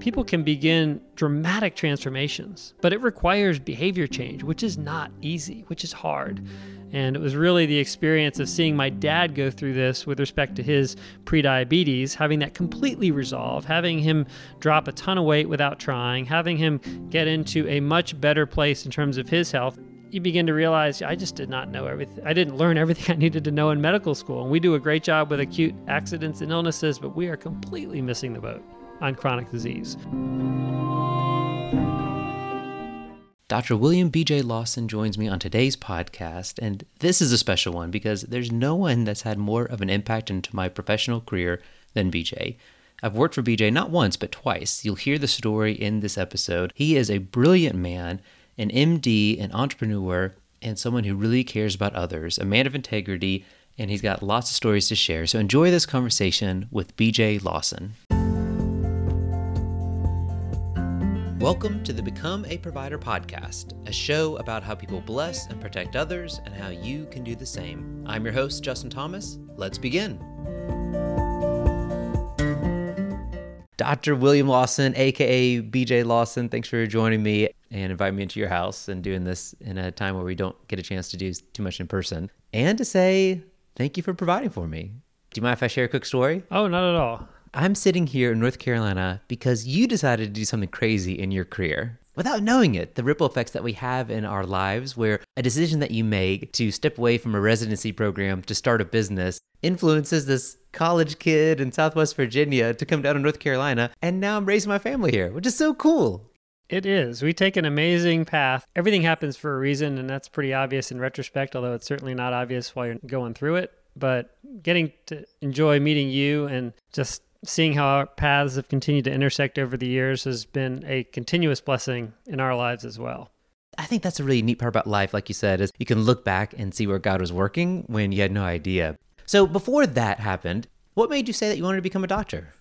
people can begin dramatic transformations, but it requires behavior change, which is not easy, which is hard. And it was really the experience of seeing my dad go through this with respect to his prediabetes, having that completely resolve, having him drop a ton of weight without trying, having him get into a much better place in terms of his health. You begin to realize, I just did not know everything. I didn't learn everything I needed to know in medical school. And we do a great job with acute accidents and illnesses, but we are completely missing the boat on chronic disease. Dr. William B.J. Lawson joins me on today's podcast, and this is a special one because there's no one that's had more of an impact into my professional career than B.J. I've worked for B.J. not once, but twice. You'll hear the story in this episode. He is a brilliant man, an MD, an entrepreneur, and someone who really cares about others, a man of integrity, and he's got lots of stories to share. So enjoy this conversation with B.J. Lawson. Welcome to the Become a Provider podcast, a show about how people bless and protect others and how you can do the same. I'm your host, Justin Thomas. Let's begin. Dr. William Lawson, aka B.J. Lawson, thanks for joining me and inviting me into your house and doing this in a time where we don't get a chance to do too much in person, and to say thank you for providing for me. Do you mind if I share a quick story? Oh, not at all. I'm sitting here in North Carolina because you decided to do something crazy in your career. Without knowing it, the ripple effects that we have in our lives, where a decision that you make to step away from a residency program to start a business influences this college kid in Southwest Virginia to come down to North Carolina, and now I'm raising my family here, which is so cool. It is. We take an amazing path. Everything happens for a reason, and that's pretty obvious in retrospect, although it's certainly not obvious while you're going through it. But getting to enjoy meeting you and just seeing how our paths have continued to intersect over the years has been a continuous blessing in our lives as well. I think that's a really neat part about life, like you said, is you can look back and see where God was working when you had no idea. So before that happened, what made you say that you wanted to become a doctor?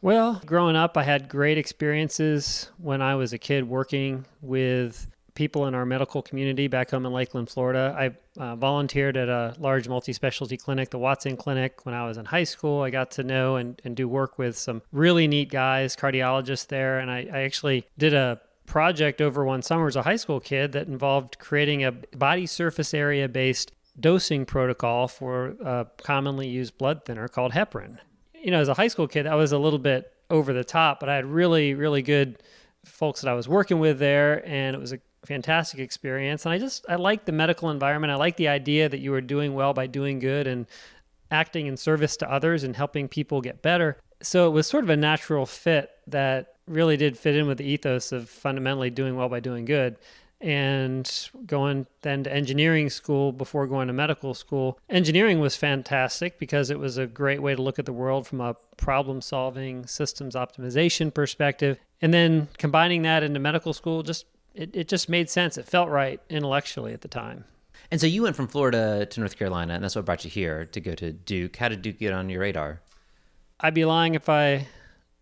Well, growing up, I had great experiences when I was a kid working with people in our medical community back home in Lakeland, Florida. I volunteered at a large multi-specialty clinic, the Watson Clinic, when I was in high school. I got to know and do work with some really neat guys, cardiologists there. And I actually did a project over one summer as a high school kid that involved creating a body surface area-based dosing protocol for a commonly used blood thinner called heparin. You know, as a high school kid, I was a little bit over the top, but I had really, really good folks that I was working with there, and it was a fantastic experience. And I like the medical environment. I like the idea that you were doing well by doing good and acting in service to others and helping people get better. So it was sort of a natural fit that really did fit in with the ethos of fundamentally doing well by doing good. And going then to engineering school before going to medical school. Engineering was fantastic because it was a great way to look at the world from a problem-solving, systems optimization perspective. And then combining that into medical school just It just made sense. It felt right intellectually at the time. And so you went from Florida to North Carolina, and that's what brought you here to go to Duke. How did Duke get on your radar? I'd be lying if I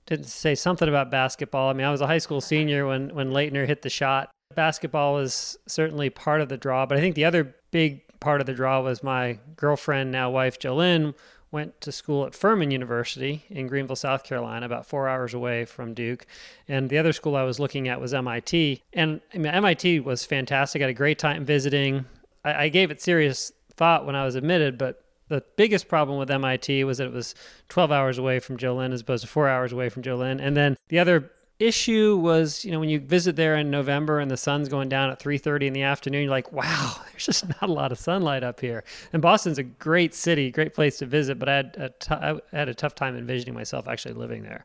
didn't say something about basketball. I mean, I was a high school senior when Leitner hit the shot. Basketball was certainly part of the draw, but I think the other big part of the draw was my girlfriend, now wife, JoLynn, went to school at Furman University in Greenville, South Carolina, about 4 hours away from Duke. And the other school I was looking at was MIT. And I mean, MIT was fantastic. I had a great time visiting. I gave it serious thought when I was admitted, but the biggest problem with MIT was that it was 12 hours away from JoLynn as opposed to 4 hours away from JoLynn. And then the other issue was, you know, when you visit there in November and the sun's going down at 3:30 in the afternoon, you're like, wow, there's just not a lot of sunlight up here. And Boston's a great city, great place to visit, but I had a tough time envisioning myself actually living there.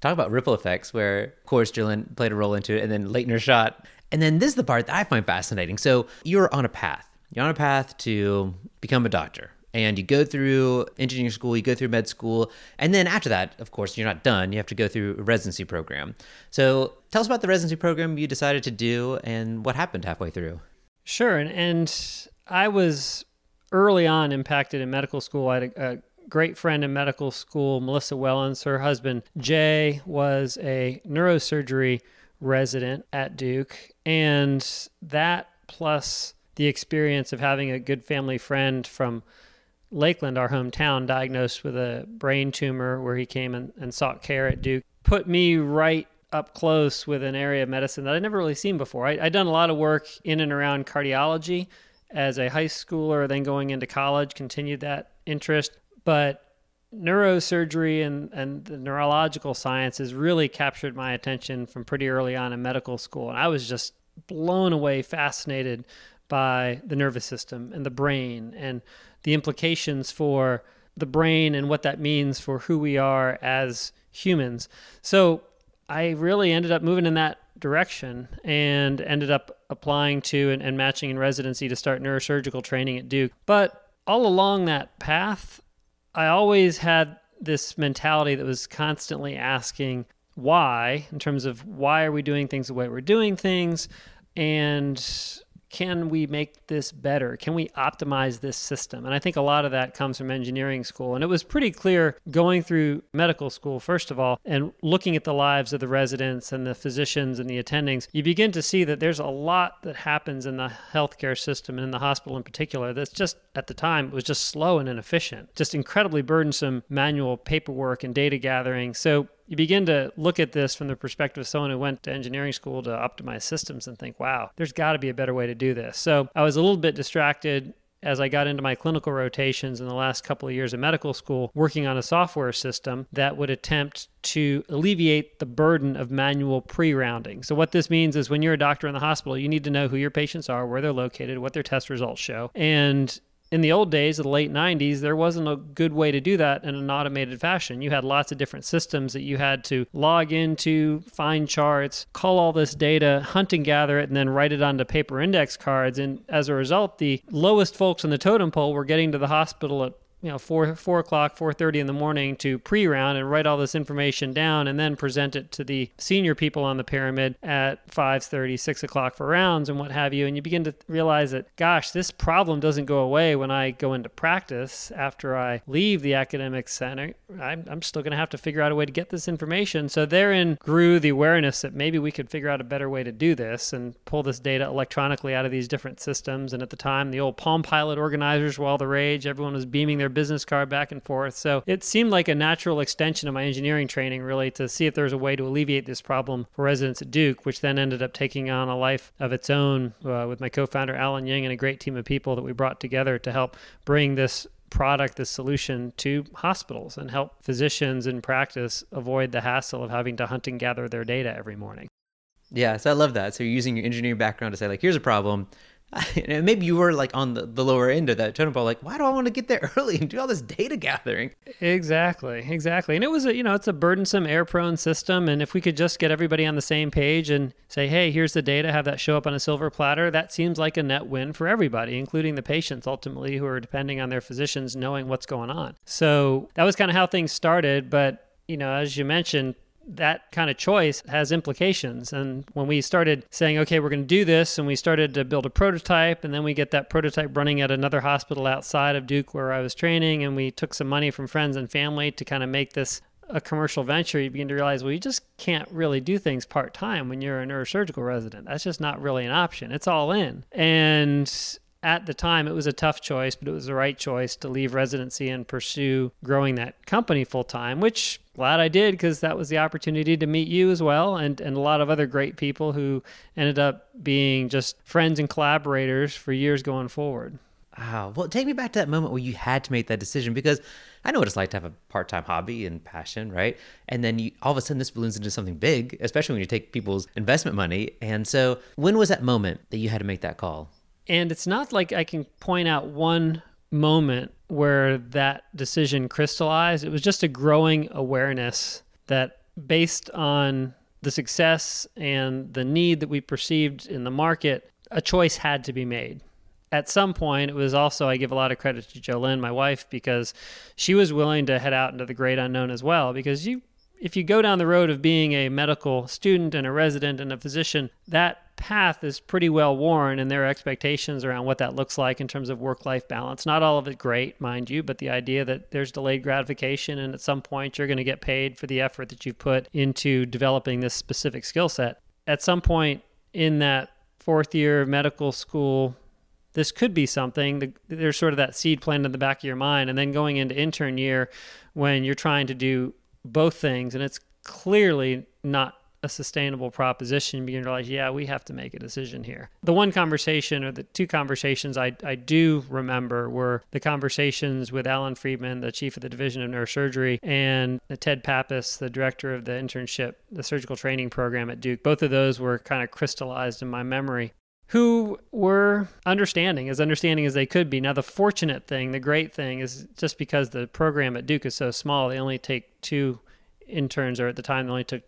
Talk about ripple effects, where, of course, Dylan played a role into it, and then Leitner shot. And then this is the part that I find fascinating. So you're on a path. You're on a path to become a doctor. And you go through engineering school, you go through med school, and then after that, of course, you're not done. You have to go through a residency program. So tell us about the residency program you decided to do and what happened halfway through. Sure, and I was early on impacted in medical school. I had a great friend in medical school, Melissa Wellens. Her husband, Jay, was a neurosurgery resident at Duke, and that plus the experience of having a good family friend from Lakeland, our hometown, diagnosed with a brain tumor where he came and sought care at Duke, put me right up close with an area of medicine that I'd never really seen before. I'd done a lot of work in and around cardiology as a high schooler, then going into college, continued that interest. But neurosurgery and the neurological sciences really captured my attention from pretty early on in medical school. And I was just blown away, fascinated by the nervous system and the brain and the implications for the brain and what that means for who we are as humans. So I really ended up moving in that direction and ended up applying to and matching in residency to start neurosurgical training at Duke. But all along that path, I always had this mentality that was constantly asking why, in terms of why are we doing things the way we're doing things, and can we make this better? Can we optimize this system? And I think a lot of that comes from engineering school. And it was pretty clear going through medical school, first of all, and looking at the lives of the residents and the physicians and the attendings, you begin to see that there's a lot that happens in the healthcare system and in the hospital in particular that's just, at the time, it was just slow and inefficient, just incredibly burdensome manual paperwork and data gathering. So you begin to look at this from the perspective of someone who went to engineering school to optimize systems and think, wow, there's got to be a better way to do this. So I was a little bit distracted as I got into my clinical rotations in the last couple of years of medical school, working on a software system that would attempt to alleviate the burden of manual pre-rounding. So what this means is when you're a doctor in the hospital, you need to know who your patients are, where they're located, what their test results show. And in the old days, of the late 90s, there wasn't a good way to do that in an automated fashion. You had lots of different systems that you had to log into, find charts, call all this data, hunt and gather it, and then write it onto paper index cards. And as a result, the lowest folks on the totem pole were getting to the hospital at 4 o'clock, 4:30 in the morning to pre-round and write all this information down and then present it to the senior people on the pyramid at 5:30, 6 o'clock for rounds and what have you. And you begin to realize that, gosh, this problem doesn't go away when I go into practice after I leave the academic center. I'm still going to have to figure out a way to get this information. So therein grew the awareness that maybe we could figure out a better way to do this and pull this data electronically out of these different systems. And at the time, the old Palm Pilot organizers were all the rage. Everyone was beaming their business card back and forth. So it seemed like a natural extension of my engineering training, really, to see if there's a way to alleviate this problem for residents at Duke, which then ended up taking on a life of its own with my co-founder Alan Ying and a great team of people that we brought together to help bring this product, this solution to hospitals and help physicians in practice avoid the hassle of having to hunt and gather their data every morning. Yeah, so I love that. So you're using your engineering background to say, like, here's a problem. And maybe you were like on the lower end of that totem pole, like, why do I want to get there early and do all this data gathering? Exactly. And it was, it's a burdensome, error-prone system. And if we could just get everybody on the same page and say, hey, here's the data, have that show up on a silver platter, that seems like a net win for everybody, including the patients ultimately who are depending on their physicians knowing what's going on. So that was kind of how things started. But, as you mentioned, that kind of choice has implications. And when we started saying, okay, we're going to do this, and we started to build a prototype, and then we get that prototype running at another hospital outside of Duke where I was training, and we took some money from friends and family to kind of make this a commercial venture, you begin to realize, well, you just can't really do things part-time when you're a neurosurgical resident. That's just not really an option. It's all in. And at the time, it was a tough choice, but it was the right choice to leave residency and pursue growing that company full-time, which glad I did, because that was the opportunity to meet you as well and a lot of other great people who ended up being just friends and collaborators for years going forward. Wow. Well, take me back to that moment where you had to make that decision, because I know what it's like to have a part-time hobby and passion, right? And then you, all of a sudden this balloons into something big, especially when you take people's investment money. And so when was that moment that you had to make that call? And it's not like I can point out one moment where that decision crystallized. It was just a growing awareness that based on the success and the need that we perceived in the market, a choice had to be made. At some point, it was also, I give a lot of credit to JoLynn, my wife, because she was willing to head out into the great unknown as well, because if you go down the road of being a medical student and a resident and a physician, that path is pretty well worn, and there are expectations around what that looks like in terms of work-life balance. Not all of it great, mind you, but the idea that there's delayed gratification, and at some point you're going to get paid for the effort that you've put into developing this specific skill set. At some point in that fourth year of medical school, this could be something. There's sort of that seed planted in the back of your mind, and then going into intern year when you're trying to do both things, and it's clearly not a sustainable proposition, you begin to realize, yeah, we have to make a decision here. The one conversation or the two conversations I do remember were the conversations with Alan Friedman, the chief of the Division of Neurosurgery, and Ted Pappas, the director of the internship, the surgical training program at Duke. Both of those were kind of crystallized in my memory, who were understanding as they could be. Now, the fortunate thing, the great thing is just because the program at Duke is so small, they only take two interns, or at the time they only took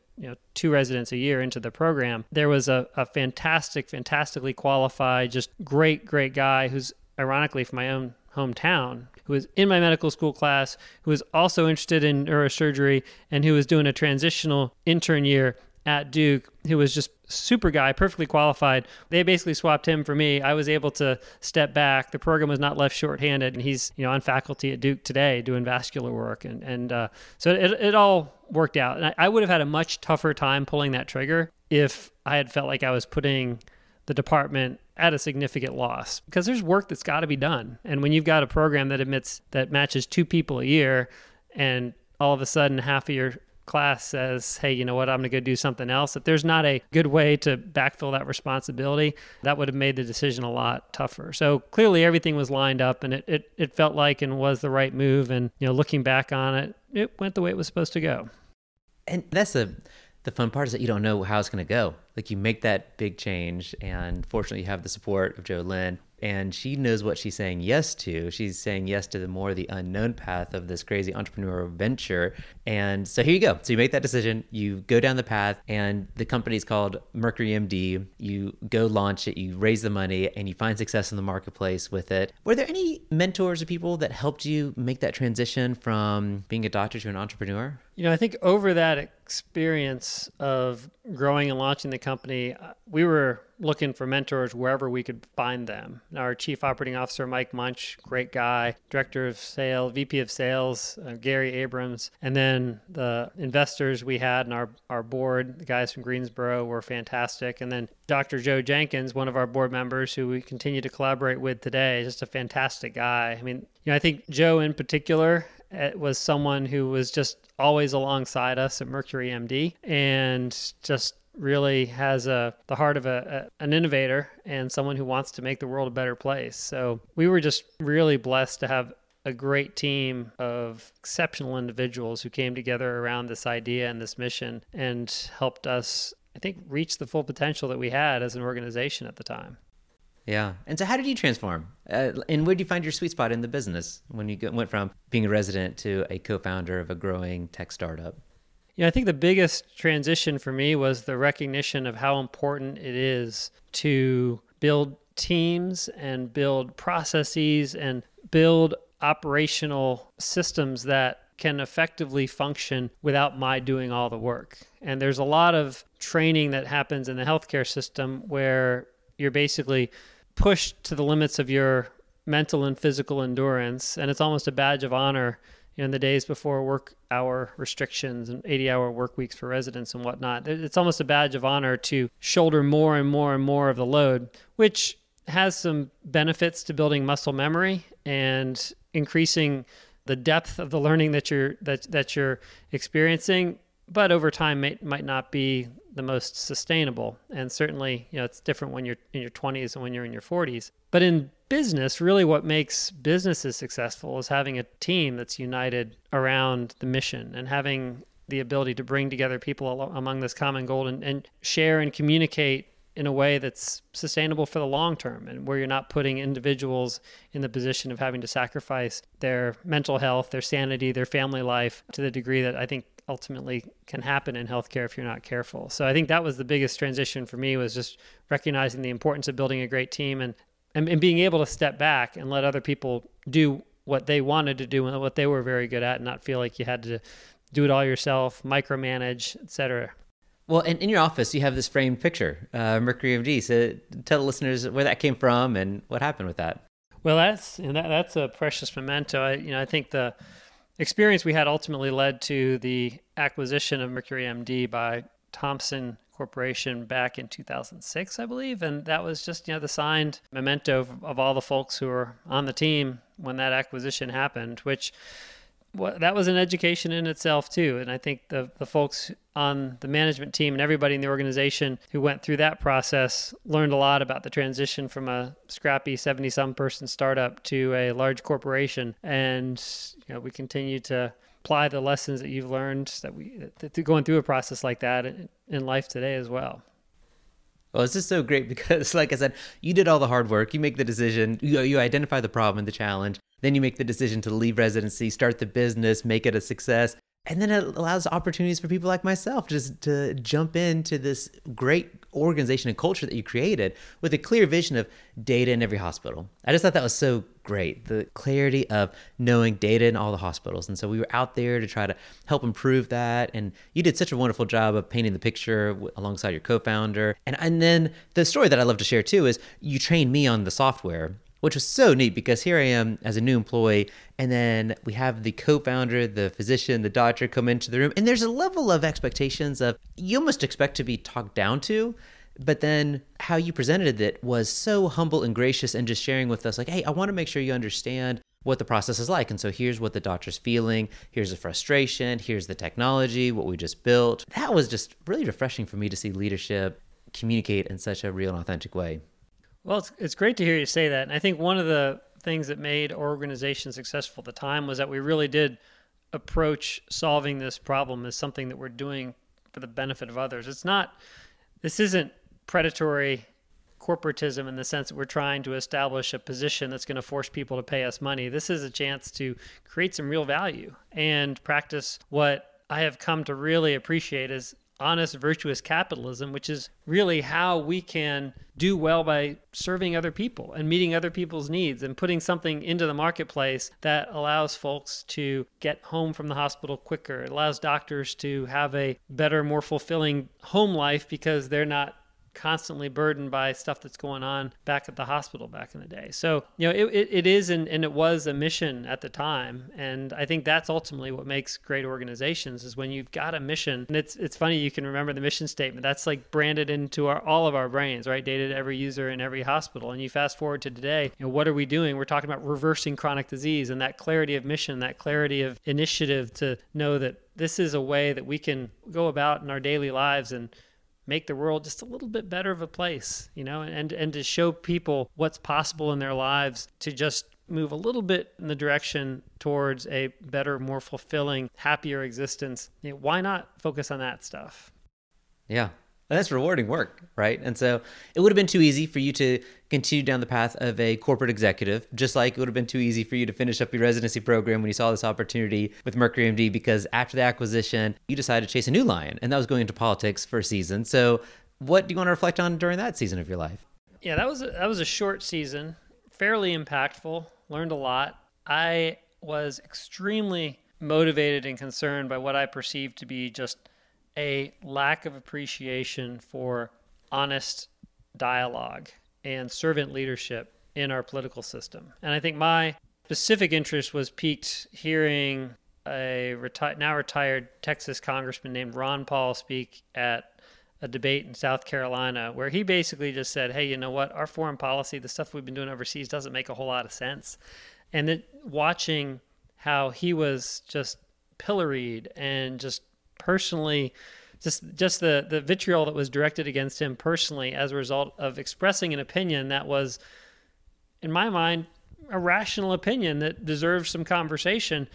two residents a year into the program. There was a fantastically qualified, just great guy who's ironically from my own hometown, who was in my medical school class, who was also interested in neurosurgery, and who was doing a transitional intern year at Duke, who was just super guy, perfectly qualified. They basically swapped him for me. I was able to step back. The program was not left shorthanded, and he's on faculty at Duke today doing vascular work, and so it all worked out. And I would have had a much tougher time pulling that trigger if I had felt like I was putting the department at a significant loss, because there's work that's got to be done. And when you've got a program that matches two people a year, and all of a sudden half of your class says, hey, you know what, I'm going to go do something else. If there's not a good way to backfill that responsibility, that would have made the decision a lot tougher. So clearly everything was lined up, and it felt like and was the right move. And, looking back on it, it went the way it was supposed to go. And that's the fun part, is that you don't know how it's going to go. Like, you make that big change, and fortunately you have the support of JoLynn, and she knows what she's saying yes to. She's saying yes to the unknown path of this crazy entrepreneurial venture. And so here you go. So you make that decision, you go down the path, and the company's called Mercury MD. You go launch it, you raise the money, and you find success in the marketplace with it. Were there any mentors or people that helped you make that transition from being a doctor to an entrepreneur? I think over that experience of growing and launching the company, we were looking for mentors wherever we could find them. Now, our chief operating officer, Mike Munch, great guy, director of sales, VP of sales, Gary Abrams, and then the investors we had in our board, the guys from Greensboro, were fantastic. And then Dr. Joe Jenkins, one of our board members who we continue to collaborate with today, just a fantastic guy. I mean, I think Joe in particular was someone who was just always alongside us at Mercury MD, and just really has the heart of an innovator and someone who wants to make the world a better place. So we were just really blessed to have a great team of exceptional individuals who came together around this idea and this mission, and helped us, I think, reach the full potential that we had as an organization at the time. Yeah. And so how did you transform? And where did you find your sweet spot in the business when you went from being a resident to a co-founder of a growing tech startup? I think the biggest transition for me was the recognition of how important it is to build teams and build processes and build operational systems that can effectively function without my doing all the work. And there's a lot of training that happens in the healthcare system where you're basically pushed to the limits of your mental and physical endurance, and it's almost a badge of honor. In the days before work hour restrictions and 80-hour work weeks for residents and whatnot, it's almost a badge of honor to shoulder more and more and more of the load, which has some benefits to building muscle memory and increasing the depth of the learning that you're experiencing. But over time, it might not be the most sustainable. And certainly, it's different when you're in your 20s and when you're in your 40s. But in business, really what makes businesses successful is having a team that's united around the mission and having the ability to bring together people among this common goal and share and communicate in a way that's sustainable for the long term, and where you're not putting individuals in the position of having to sacrifice their mental health, their sanity, their family life to the degree that I think ultimately can happen in healthcare if you're not careful. So I think that was the biggest transition for me, was just recognizing the importance of building a great team and being able to step back and let other people do what they wanted to do and what they were very good at, and not feel like you had to do it all yourself, micromanage, et cetera. Well, and in your office, you have this framed picture, Mercury MD. So tell the listeners where that came from and what happened with that. Well, that's a precious memento. I think the experience we had ultimately led to the acquisition of Mercury MD by Thompson Corporation back in 2006, I believe. And that was just, the signed memento of all the folks who were on the team when that acquisition happened, which that was an education in itself too. And I think the folks on the management team and everybody in the organization who went through that process learned a lot about the transition from a scrappy 70-some person startup to a large corporation. And you know, we continue to apply the lessons that you've learned through going through a process like that in life today as well. Well, it's just so great because, like I said, you did all the hard work. You make the decision. You identify the problem and the challenge. Then you make the decision to leave residency, start the business, make it a success. And then it allows opportunities for people like myself just to jump into this great organization and culture that you created with a clear vision of data in every hospital. I just thought that was so great, the clarity of knowing data in all the hospitals. And so we were out there to try to help improve that. And you did such a wonderful job of painting the picture alongside your co-founder. And then the story that I love to share too is you trained me on the software, which was so neat because here I am as a new employee, and then we have the co-founder, the physician, the doctor come into the room, and there's a level of expectations of you almost expect to be talked down to, but then how you presented it was so humble and gracious and just sharing with us like, hey, I want to make sure you understand what the process is like. And so here's what the doctor's feeling. Here's the frustration. Here's the technology, what we just built. That was just really refreshing for me to see leadership communicate in such a real and authentic way. Well, it's great to hear you say that. And I think one of the things that made our organization successful at the time was that we really did approach solving this problem as something that we're doing for the benefit of others. This isn't predatory corporatism in the sense that we're trying to establish a position that's going to force people to pay us money. This is a chance to create some real value and practice what I have come to really appreciate is honest, virtuous capitalism, which is really how we can do well by serving other people and meeting other people's needs and putting something into the marketplace that allows folks to get home from the hospital quicker. It allows doctors to have a better, more fulfilling home life because they're not constantly burdened by stuff that's going on back at the hospital back in the day. So, you know, it is and it was a mission at the time. And I think that's ultimately what makes great organizations is when you've got a mission. And it's funny, you can remember the mission statement. That's like branded into all of our brains, right? Data to every user in every hospital. And you fast forward to today, you know, what are we doing? We're talking about reversing chronic disease and that clarity of mission, that clarity of initiative to know that this is a way that we can go about in our daily lives and make the world just a little bit better of a place, you know, and to show people what's possible in their lives to just move a little bit in the direction towards a better, more fulfilling, happier existence. You know, why not focus on that stuff? Yeah. And that's rewarding work, right? And so it would have been too easy for you to continue down the path of a corporate executive, just like it would have been too easy for you to finish up your residency program when you saw this opportunity with Mercury MD, because after the acquisition, you decided to chase a new lion, and that was going into politics for a season. So what do you want to reflect on during that season of your life? Yeah, that was a short season, fairly impactful, learned a lot. I was extremely motivated and concerned by what I perceived to be just a lack of appreciation for honest dialogue and servant leadership in our political system. And I think my specific interest was piqued hearing a now retired Texas congressman named Ron Paul speak at a debate in South Carolina, where he basically just said, hey, you know what, our foreign policy, the stuff we've been doing overseas doesn't make a whole lot of sense. And then watching how he was just pilloried and just personally, just the vitriol that was directed against him personally as a result of expressing an opinion that was, in my mind, a rational opinion that deserves some conversation,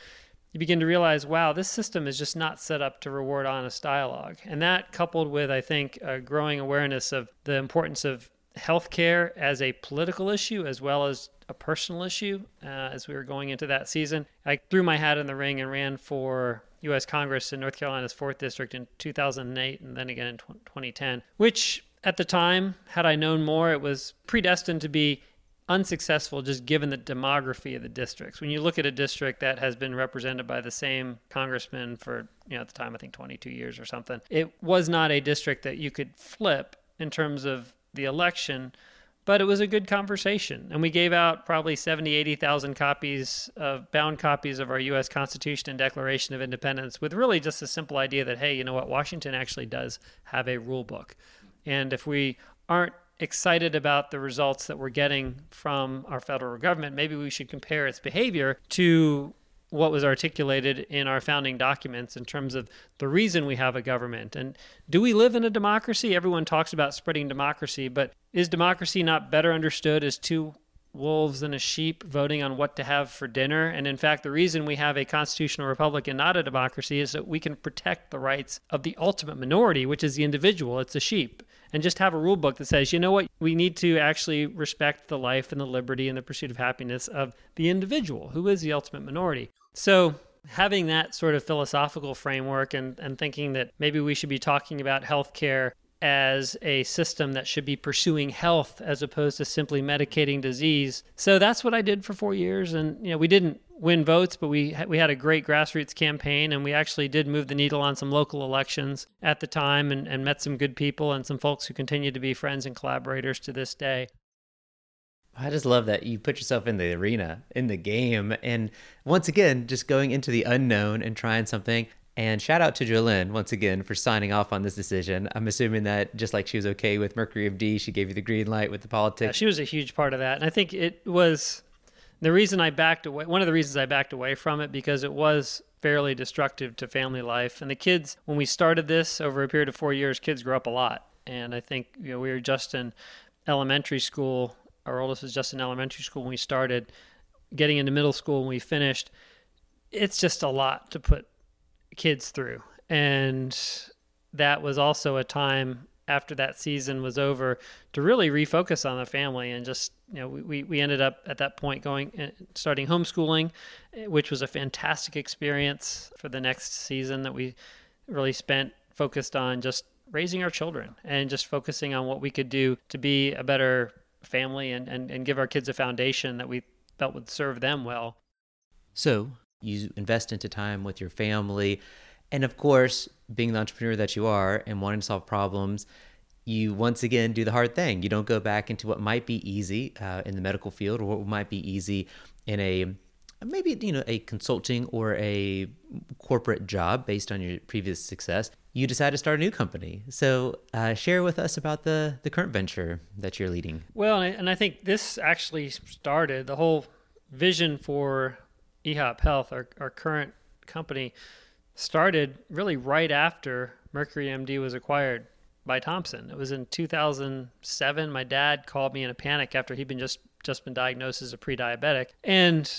you begin to realize, wow, this system is just not set up to reward honest dialogue. And that, coupled with, I think, a growing awareness of the importance of healthcare as a political issue as well as a personal issue, as we were going into that season, I threw my hat in the ring and ran for U.S. Congress in North Carolina's 4th District in 2008 and then again in 2010, which at the time, had I known more, it was predestined to be unsuccessful just given the demography of the districts. When you look at a district that has been represented by the same congressman for, you know, at the time, I think 22 years or something, it was not a district that you could flip in terms of the election, but it was a good conversation. And we gave out probably 70,000, 80,000 copies of bound copies of our U.S. Constitution and Declaration of Independence with really just a simple idea that, hey, you know what, Washington actually does have a rule book. And if we aren't excited about the results that we're getting from our federal government, maybe we should compare its behavior to what was articulated in our founding documents in terms of the reason we have a government. And do we live in a democracy? Everyone talks about spreading democracy, but is democracy not better understood as two wolves and a sheep voting on what to have for dinner? And in fact, the reason we have a constitutional republic and not a democracy is that we can protect the rights of the ultimate minority, which is the individual. It's a sheep. And just have a rule book that says, you know what, we need to actually respect the life and the liberty and the pursuit of happiness of the individual, who is the ultimate minority. So having that sort of philosophical framework and thinking that maybe we should be talking about healthcare as a system that should be pursuing health as opposed to simply medicating disease. So that's what I did for 4 years. And, you know, we didn't win votes, but we had a great grassroots campaign, and we actually did move the needle on some local elections at the time, and met some good people and some folks who continue to be friends and collaborators to this day. I just love that you put yourself in the arena, in the game, and once again, just going into the unknown and trying something. And shout out to JoLynn once again for signing off on this decision. I'm assuming that just like she was okay with Mercury MD, she gave you the green light with the politics. Yeah, she was a huge part of that. And I think it was the reason I backed away, one of the reasons I backed away from it, because it was fairly destructive to family life. And the kids, when we started this over a period of 4 years, kids grew up a lot. And I think, you know, we were just in elementary school. Our oldest was just in elementary school when we started, getting into middle school when we finished. It's just a lot to put kids through. And that was also a time after that season was over to really refocus on the family. And just, you know, we ended up at that point going and starting homeschooling, which was a fantastic experience for the next season that we really spent focused on just raising our children and just focusing on what we could do to be a better family and give our kids a foundation that we felt would serve them well. So you invest into time with your family. And of course, being the entrepreneur that you are and wanting to solve problems, you once again do the hard thing. You don't go back into what might be easy in the medical field, or what might be easy in a consulting or a corporate job based on your previous success. You decide to start a new company. So share with us about the current venture that you're leading. Well, and I think this actually started the whole vision for eHop Health, our current company, started really right after Mercury MD was acquired by Thompson. It was in 2007. My dad called me in a panic after he'd been just been diagnosed as a pre-diabetic. And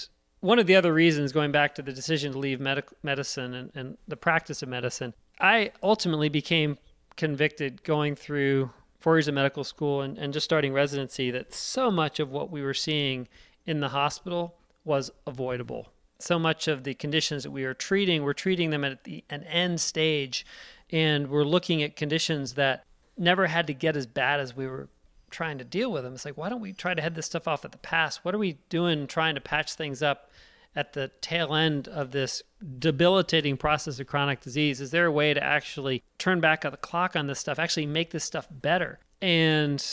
one of the other reasons, going back to the decision to leave medicine and the practice of medicine, I ultimately became convicted going through 4 years of medical school and just starting residency that so much of what we were seeing in the hospital was avoidable. So much of the conditions that we are treating, we're treating them at an end stage, and we're looking at conditions that never had to get as bad as we were trying to deal with them. It's like, why don't we try to head this stuff off at the pass? What are we doing trying to patch things up at the tail end of this debilitating process of chronic disease? Is there a way to actually turn back the clock on this stuff, actually make this stuff better? And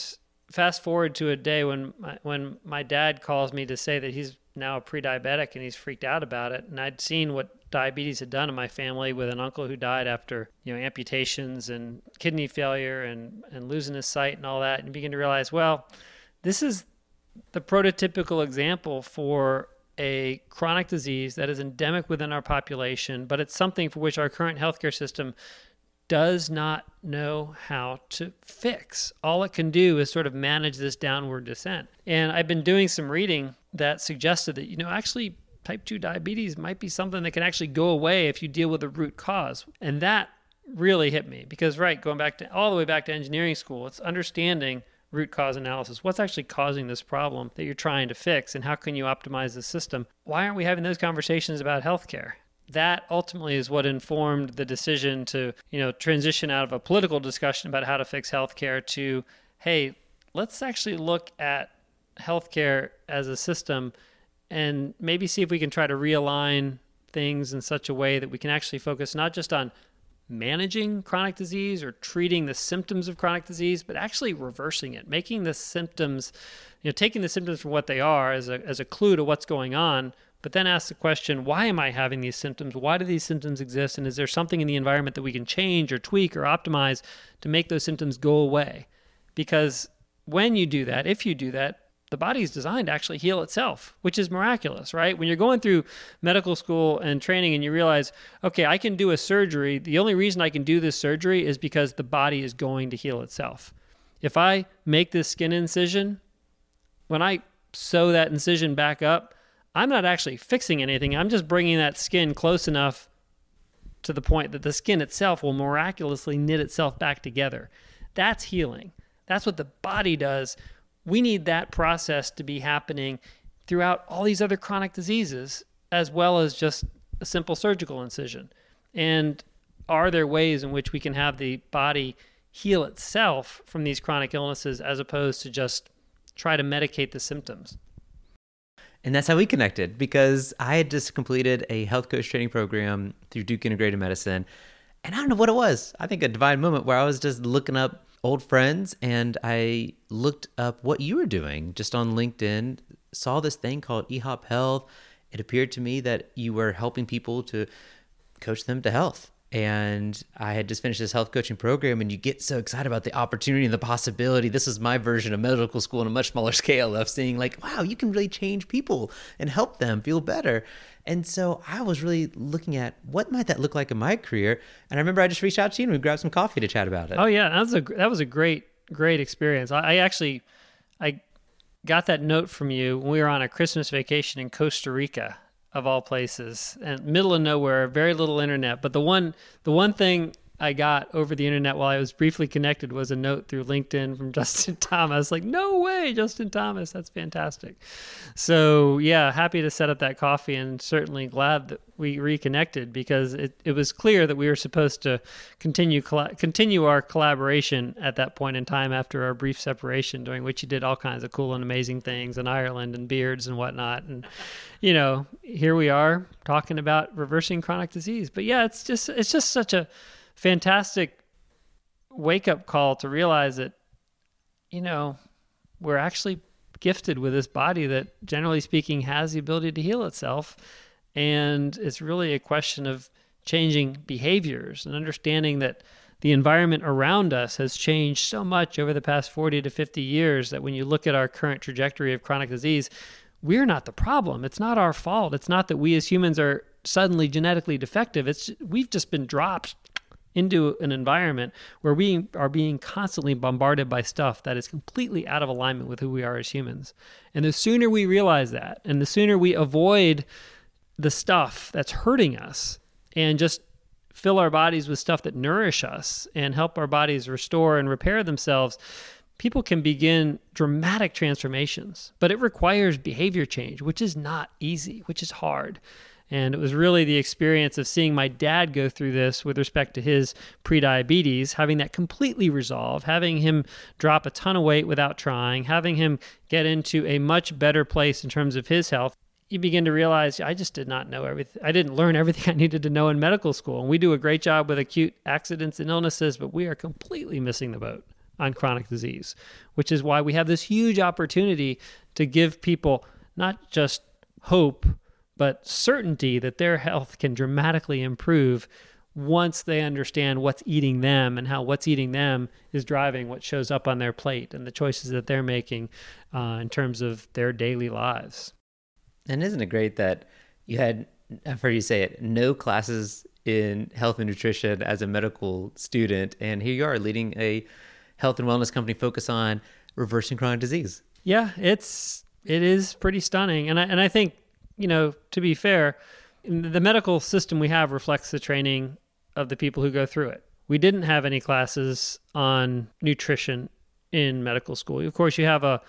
fast forward to a day when my dad calls me to say that he's now a pre-diabetic and he's freaked out about it. And I'd seen what diabetes had done in my family with an uncle who died after, you know, amputations and kidney failure and losing his sight and all that, and begin to realize, well, this is the prototypical example for a chronic disease that is endemic within our population, but it's something for which our current healthcare system does not know how to fix. All it can do is sort of manage this downward descent. And I've been doing some reading that suggested that, you know, actually type 2 diabetes might be something that can actually go away if you deal with the root cause. And that really hit me because, right, going back to all the way back to engineering school, it's understanding root cause analysis. What's actually causing this problem that you're trying to fix, and how can you optimize the system? Why aren't we having those conversations about healthcare? That ultimately is what informed the decision to, you know, transition out of a political discussion about how to fix healthcare to, hey, let's actually look at healthcare as a system and maybe see if we can try to realign things in such a way that we can actually focus not just on managing chronic disease or treating the symptoms of chronic disease, but actually reversing it, making the symptoms, you know, taking the symptoms for what they are as a clue to what's going on, but then ask the question, why am I having these symptoms? Why do these symptoms exist? And is there something in the environment that we can change or tweak or optimize to make those symptoms go away? Because when you do that, if you do that, The body is designed to actually heal itself, which is miraculous, right? When you're going through medical school and training and you realize, okay, I can do a surgery. The only reason I can do this surgery is because the body is going to heal itself. If I make this skin incision, when I sew that incision back up, I'm not actually fixing anything. I'm just bringing that skin close enough to the point that the skin itself will miraculously knit itself back together. That's healing. That's what the body does. We need that process to be happening throughout all these other chronic diseases, as well as just a simple surgical incision. And are there ways in which we can have the body heal itself from these chronic illnesses as opposed to just try to medicate the symptoms? And that's how we connected, because I had just completed a health coach training program through Duke Integrated Medicine. And I don't know what it was. I think a divine moment where I was just looking up old friends, and I looked up what you were doing just on LinkedIn, saw this thing called eHop Health. It appeared to me that you were helping people to coach them to health. And I had just finished this health coaching program, and you get so excited about the opportunity and the possibility. This is my version of medical school on a much smaller scale of seeing like, wow, you can really change people and help them feel better. And so I was really looking at what might that look like in my career. And I remember I just reached out to you and we grabbed some coffee to chat about it. Oh yeah, that was a great experience. I got that note from you when we were on a Christmas vacation in Costa Rica, of all places, and middle of nowhere, very little internet. But the one thing I got over the internet while I was briefly connected was a note through LinkedIn from Justin Thomas. Like, no way, Justin Thomas, that's fantastic. So yeah, happy to set up that coffee, and certainly glad that we reconnected, because it was clear that we were supposed to continue our collaboration at that point in time after our brief separation, during which you did all kinds of cool and amazing things in Ireland and beards and whatnot. And, you know, here we are talking about reversing chronic disease. But yeah, it's just such a fantastic wake-up call to realize that, you know, we're actually gifted with this body that, generally speaking, has the ability to heal itself. And it's really a question of changing behaviors and understanding that the environment around us has changed so much over the past 40 to 50 years that when you look at our current trajectory of chronic disease, we're not the problem. It's not our fault. It's not that we as humans are suddenly genetically defective. We've just been dropped into an environment where we are being constantly bombarded by stuff that is completely out of alignment with who we are as humans. And the sooner we realize that, and the sooner we avoid the stuff that's hurting us and just fill our bodies with stuff that nourish us and help our bodies restore and repair themselves, people can begin dramatic transformations. But it requires behavior change, which is not easy, which is hard. And it was really the experience of seeing my dad go through this with respect to his prediabetes, having that completely resolve, having him drop a ton of weight without trying, having him get into a much better place in terms of his health. You begin to realize, I just did not know everything. I didn't learn everything I needed to know in medical school. And we do a great job with acute accidents and illnesses, but we are completely missing the boat on chronic disease, which is why we have this huge opportunity to give people not just hope, but certainty that their health can dramatically improve once they understand what's eating them and how what's eating them is driving what shows up on their plate and the choices that they're making in terms of their daily lives. And isn't it great that you had, I've heard you say it, no classes in health and nutrition as a medical student, and here you are leading a health and wellness company focused on reversing chronic disease? Yeah, it is pretty stunning. And I think, you know, to be fair, the medical system we have reflects the training of the people who go through it. We didn't have any classes on nutrition in medical school. Of course, you have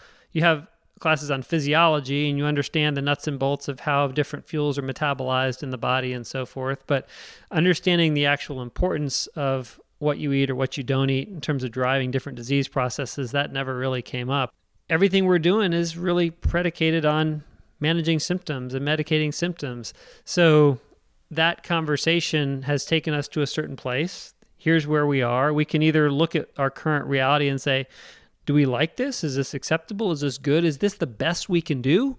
classes on physiology, and you understand the nuts and bolts of how different fuels are metabolized in the body and so forth. But understanding the actual importance of what you eat or what you don't eat in terms of driving different disease processes, that never really came up. Everything we're doing is really predicated on managing symptoms and medicating symptoms. So that conversation has taken us to a certain place. Here's where we are. We can either look at our current reality and say, do we like this? Is this acceptable? Is this good? Is this the best we can do?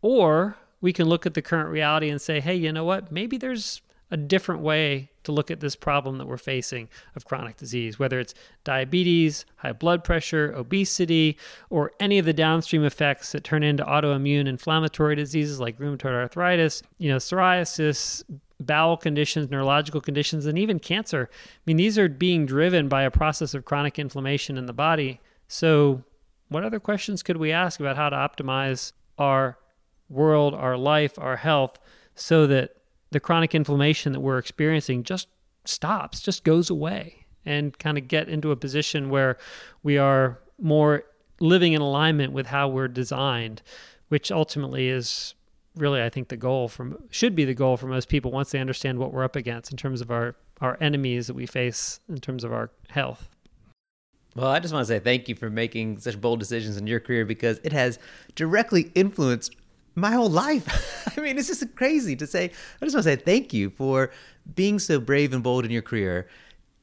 Or we can look at the current reality and say, hey, you know what? Maybe there's a different way to look at this problem that we're facing of chronic disease, whether it's diabetes, high blood pressure, obesity, or any of the downstream effects that turn into autoimmune inflammatory diseases like rheumatoid arthritis, psoriasis, bowel conditions, neurological conditions, and even cancer. I mean, these are being driven by a process of chronic inflammation in the body. So what other questions could we ask about how to optimize our world, our life, our health, so that the chronic inflammation that we're experiencing just stops, just goes away, and kind of get into a position where we are more living in alignment with how we're designed, which ultimately is really, I think, should be the goal for most people once they understand what we're up against in terms of our enemies that we face in terms of our health. Well, I just want to say thank you for making such bold decisions in your career, because it has directly influenced my whole life. I mean, it's just crazy to say. I just want to say thank you for being so brave and bold in your career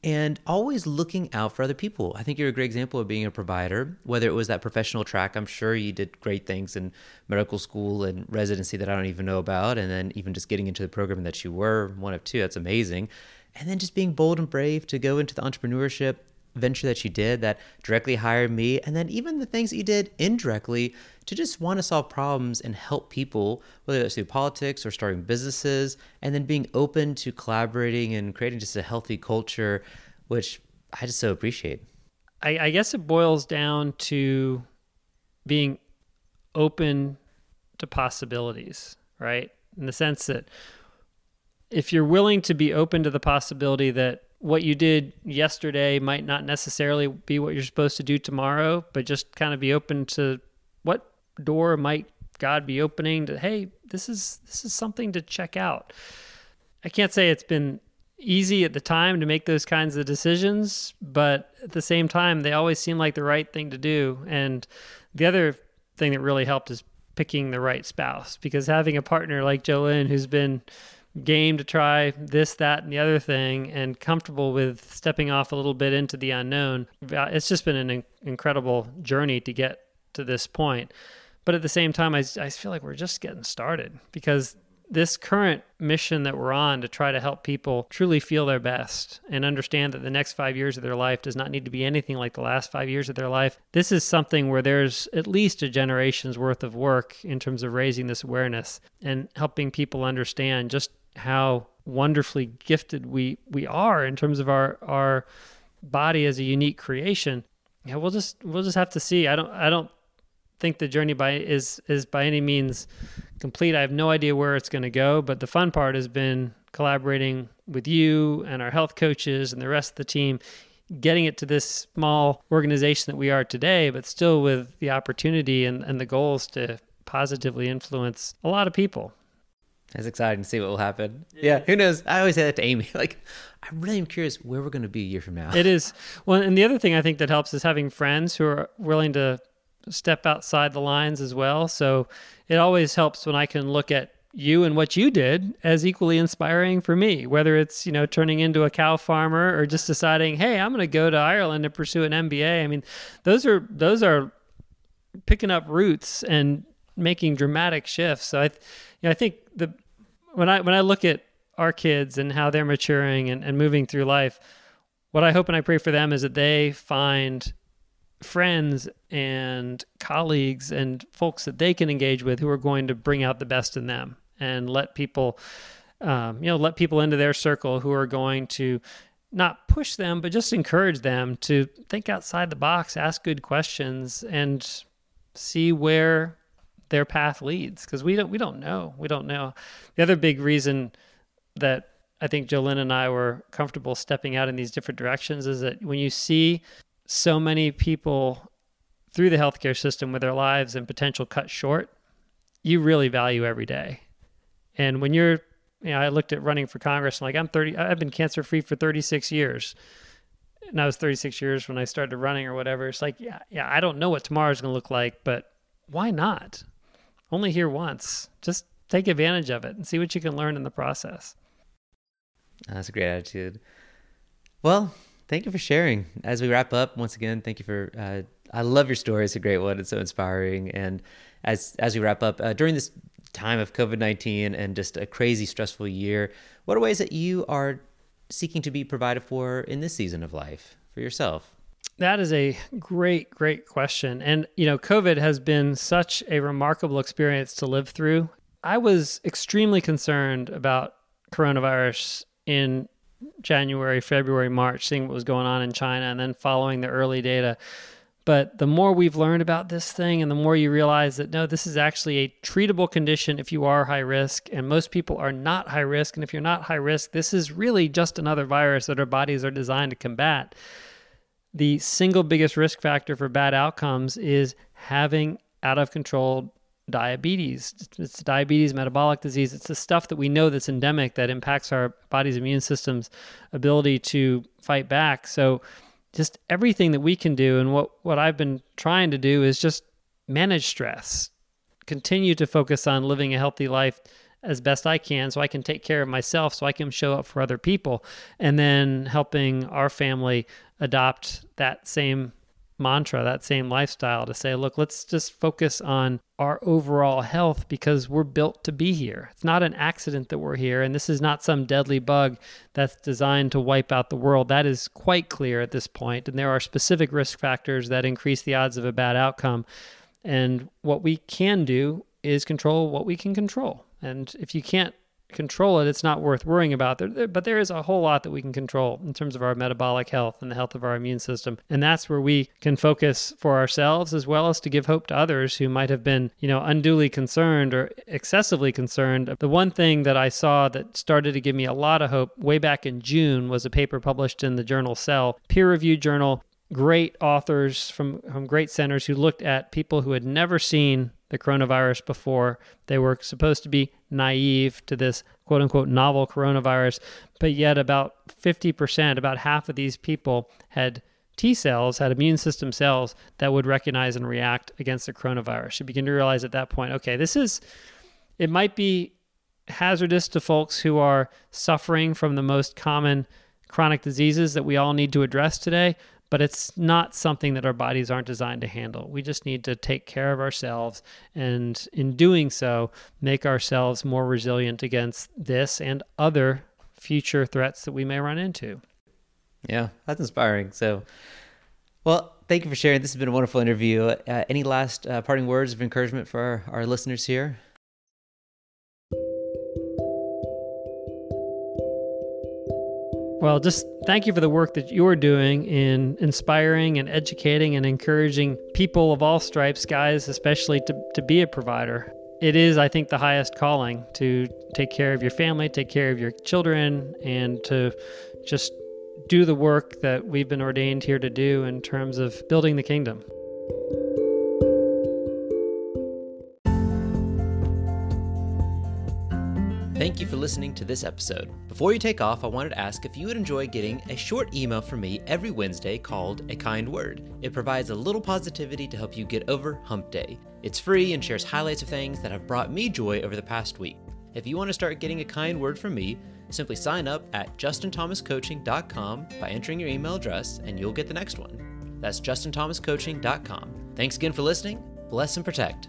and always looking out for other people. I think you're a great example of being a provider, whether it was that professional track. I'm sure you did great things in medical school and residency that I don't even know about, and then even just getting into the program that you were one of two. That's amazing. And then just being bold and brave to go into the entrepreneurship venture that you did that directly hired me, and then even the things that you did indirectly to just want to solve problems and help people, whether it's through politics or starting businesses, and then being open to collaborating and creating just a healthy culture, which I just so appreciate. I guess it boils down to being open to possibilities, right? In the sense that if you're willing to be open to the possibility that what you did yesterday might not necessarily be what you're supposed to do tomorrow, but just kind of be open to what door might God be opening to, hey, this is something to check out. I can't say it's been easy at the time to make those kinds of decisions, but at the same time, they always seem like the right thing to do. And the other thing that really helped is picking the right spouse, because having a partner like JoLynn, who's been game to try this, that, and the other thing, and comfortable with stepping off a little bit into the unknown. It's just been an incredible journey to get to this point. But at the same time, I feel like we're just getting started, because this current mission that we're on to try to help people truly feel their best and understand that the next 5 years of their life does not need to be anything like the last 5 years of their life. This is something where there's at least a generation's worth of work in terms of raising this awareness and helping people understand just how wonderfully gifted we are in terms of our body as a unique creation. Yeah, we'll just have to see. I don't think the journey is by any means complete. I have no idea where it's going to go, but the fun part has been collaborating with you and our health coaches and the rest of the team, getting it to this small organization that we are today, but still with the opportunity and the goals to positively influence a lot of people. It's exciting to see what will happen. Yeah, who knows? I always say that to Amy. Like, I really am curious where we're going to be a year from now. It is. Well, and the other thing I think that helps is having friends who are willing to step outside the lines as well. So it always helps when I can look at you and what you did as equally inspiring for me, whether it's, turning into a cow farmer or just deciding, hey, I'm going to go to Ireland and pursue an MBA. I mean, those are picking up roots and making dramatic shifts. So I think when I look at our kids and how they're maturing and moving through life, what I hope and I pray for them is that they find friends and colleagues and folks that they can engage with who are going to bring out the best in them and let people into their circle who are going to not push them, but just encourage them to think outside the box, ask good questions, and see where their path leads, because we don't know. The other big reason that I think JoLynn and I were comfortable stepping out in these different directions is that when you see so many people through the healthcare system with their lives and potential cut short, you really value every day. And when you're, I looked at running for Congress, and I've been cancer-free for 36 years. And I was 36 years when I started running or whatever. It's like, yeah, I don't know what tomorrow's going to look like, but why not? Only here once. Just take advantage of it and see what you can learn in the process. That's a great attitude. Well, thank you for sharing. As we wrap up, once again, thank you for, I love your story. It's a great one. It's so inspiring. And as we wrap up, during this time of COVID-19 and just a crazy, stressful year, what are ways that you are seeking to be provided for in this season of life for yourself? That is a great, great question. And, you know, COVID has been such a remarkable experience to live through. I was extremely concerned about coronavirus in January, February, March, seeing what was going on in China and then following the early data. But the more we've learned about this thing and the more you realize that, no, this is actually a treatable condition if you are high risk, and most people are not high risk. And if you're not high risk, this is really just another virus that our bodies are designed to combat. The single biggest risk factor for bad outcomes is having out of control diabetes. It's diabetes, metabolic disease. It's the stuff that we know that's endemic that impacts our body's immune system's ability to fight back. So just everything that we can do, and what I've been trying to do is just manage stress, continue to focus on living a healthy life as best I can so I can take care of myself, so I can show up for other people, and then helping our family adopt that same mantra, that same lifestyle to say, look, let's just focus on our overall health because we're built to be here. It's not an accident that we're here, and this is not some deadly bug that's designed to wipe out the world. That is quite clear at this point, and there are specific risk factors that increase the odds of a bad outcome. And what we can do is control what we can control. And if you can't control it, it's not worth worrying about. But there is a whole lot that we can control in terms of our metabolic health and the health of our immune system. And that's where we can focus for ourselves, as well as to give hope to others who might have been, you know, unduly concerned or excessively concerned. The one thing that I saw that started to give me a lot of hope way back in June was a paper published in the journal Cell, peer-reviewed journal, great authors from great centers who looked at people who had never seen the coronavirus before. They were supposed to be naive to this quote unquote novel coronavirus, but yet about 50%, about half of these people had T cells, had immune system cells that would recognize and react against the coronavirus. You begin to realize at that point, okay, it might be hazardous to folks who are suffering from the most common chronic diseases that we all need to address today, but it's not something that our bodies aren't designed to handle. We just need to take care of ourselves, and in doing so, make ourselves more resilient against this and other future threats that we may run into. Yeah, that's inspiring. So, well, thank you for sharing. This has been a wonderful interview. Any last parting words of encouragement for our listeners here? Well, just thank you for the work that you're doing in inspiring and educating and encouraging people of all stripes, guys, especially to be a provider. It is, I think, the highest calling to take care of your family, take care of your children, and to just do the work that we've been ordained here to do in terms of building the kingdom. Thank you for listening to this episode. Before you take off, I wanted to ask if you would enjoy getting a short email from me every Wednesday called A Kind Word. It provides a little positivity to help you get over hump day. It's free and shares highlights of things that have brought me joy over the past week. If you want to start getting a kind word from me, simply sign up at justinthomascoaching.com by entering your email address, and you'll get the next one. That's justinthomascoaching.com. Thanks again for listening. Bless and protect.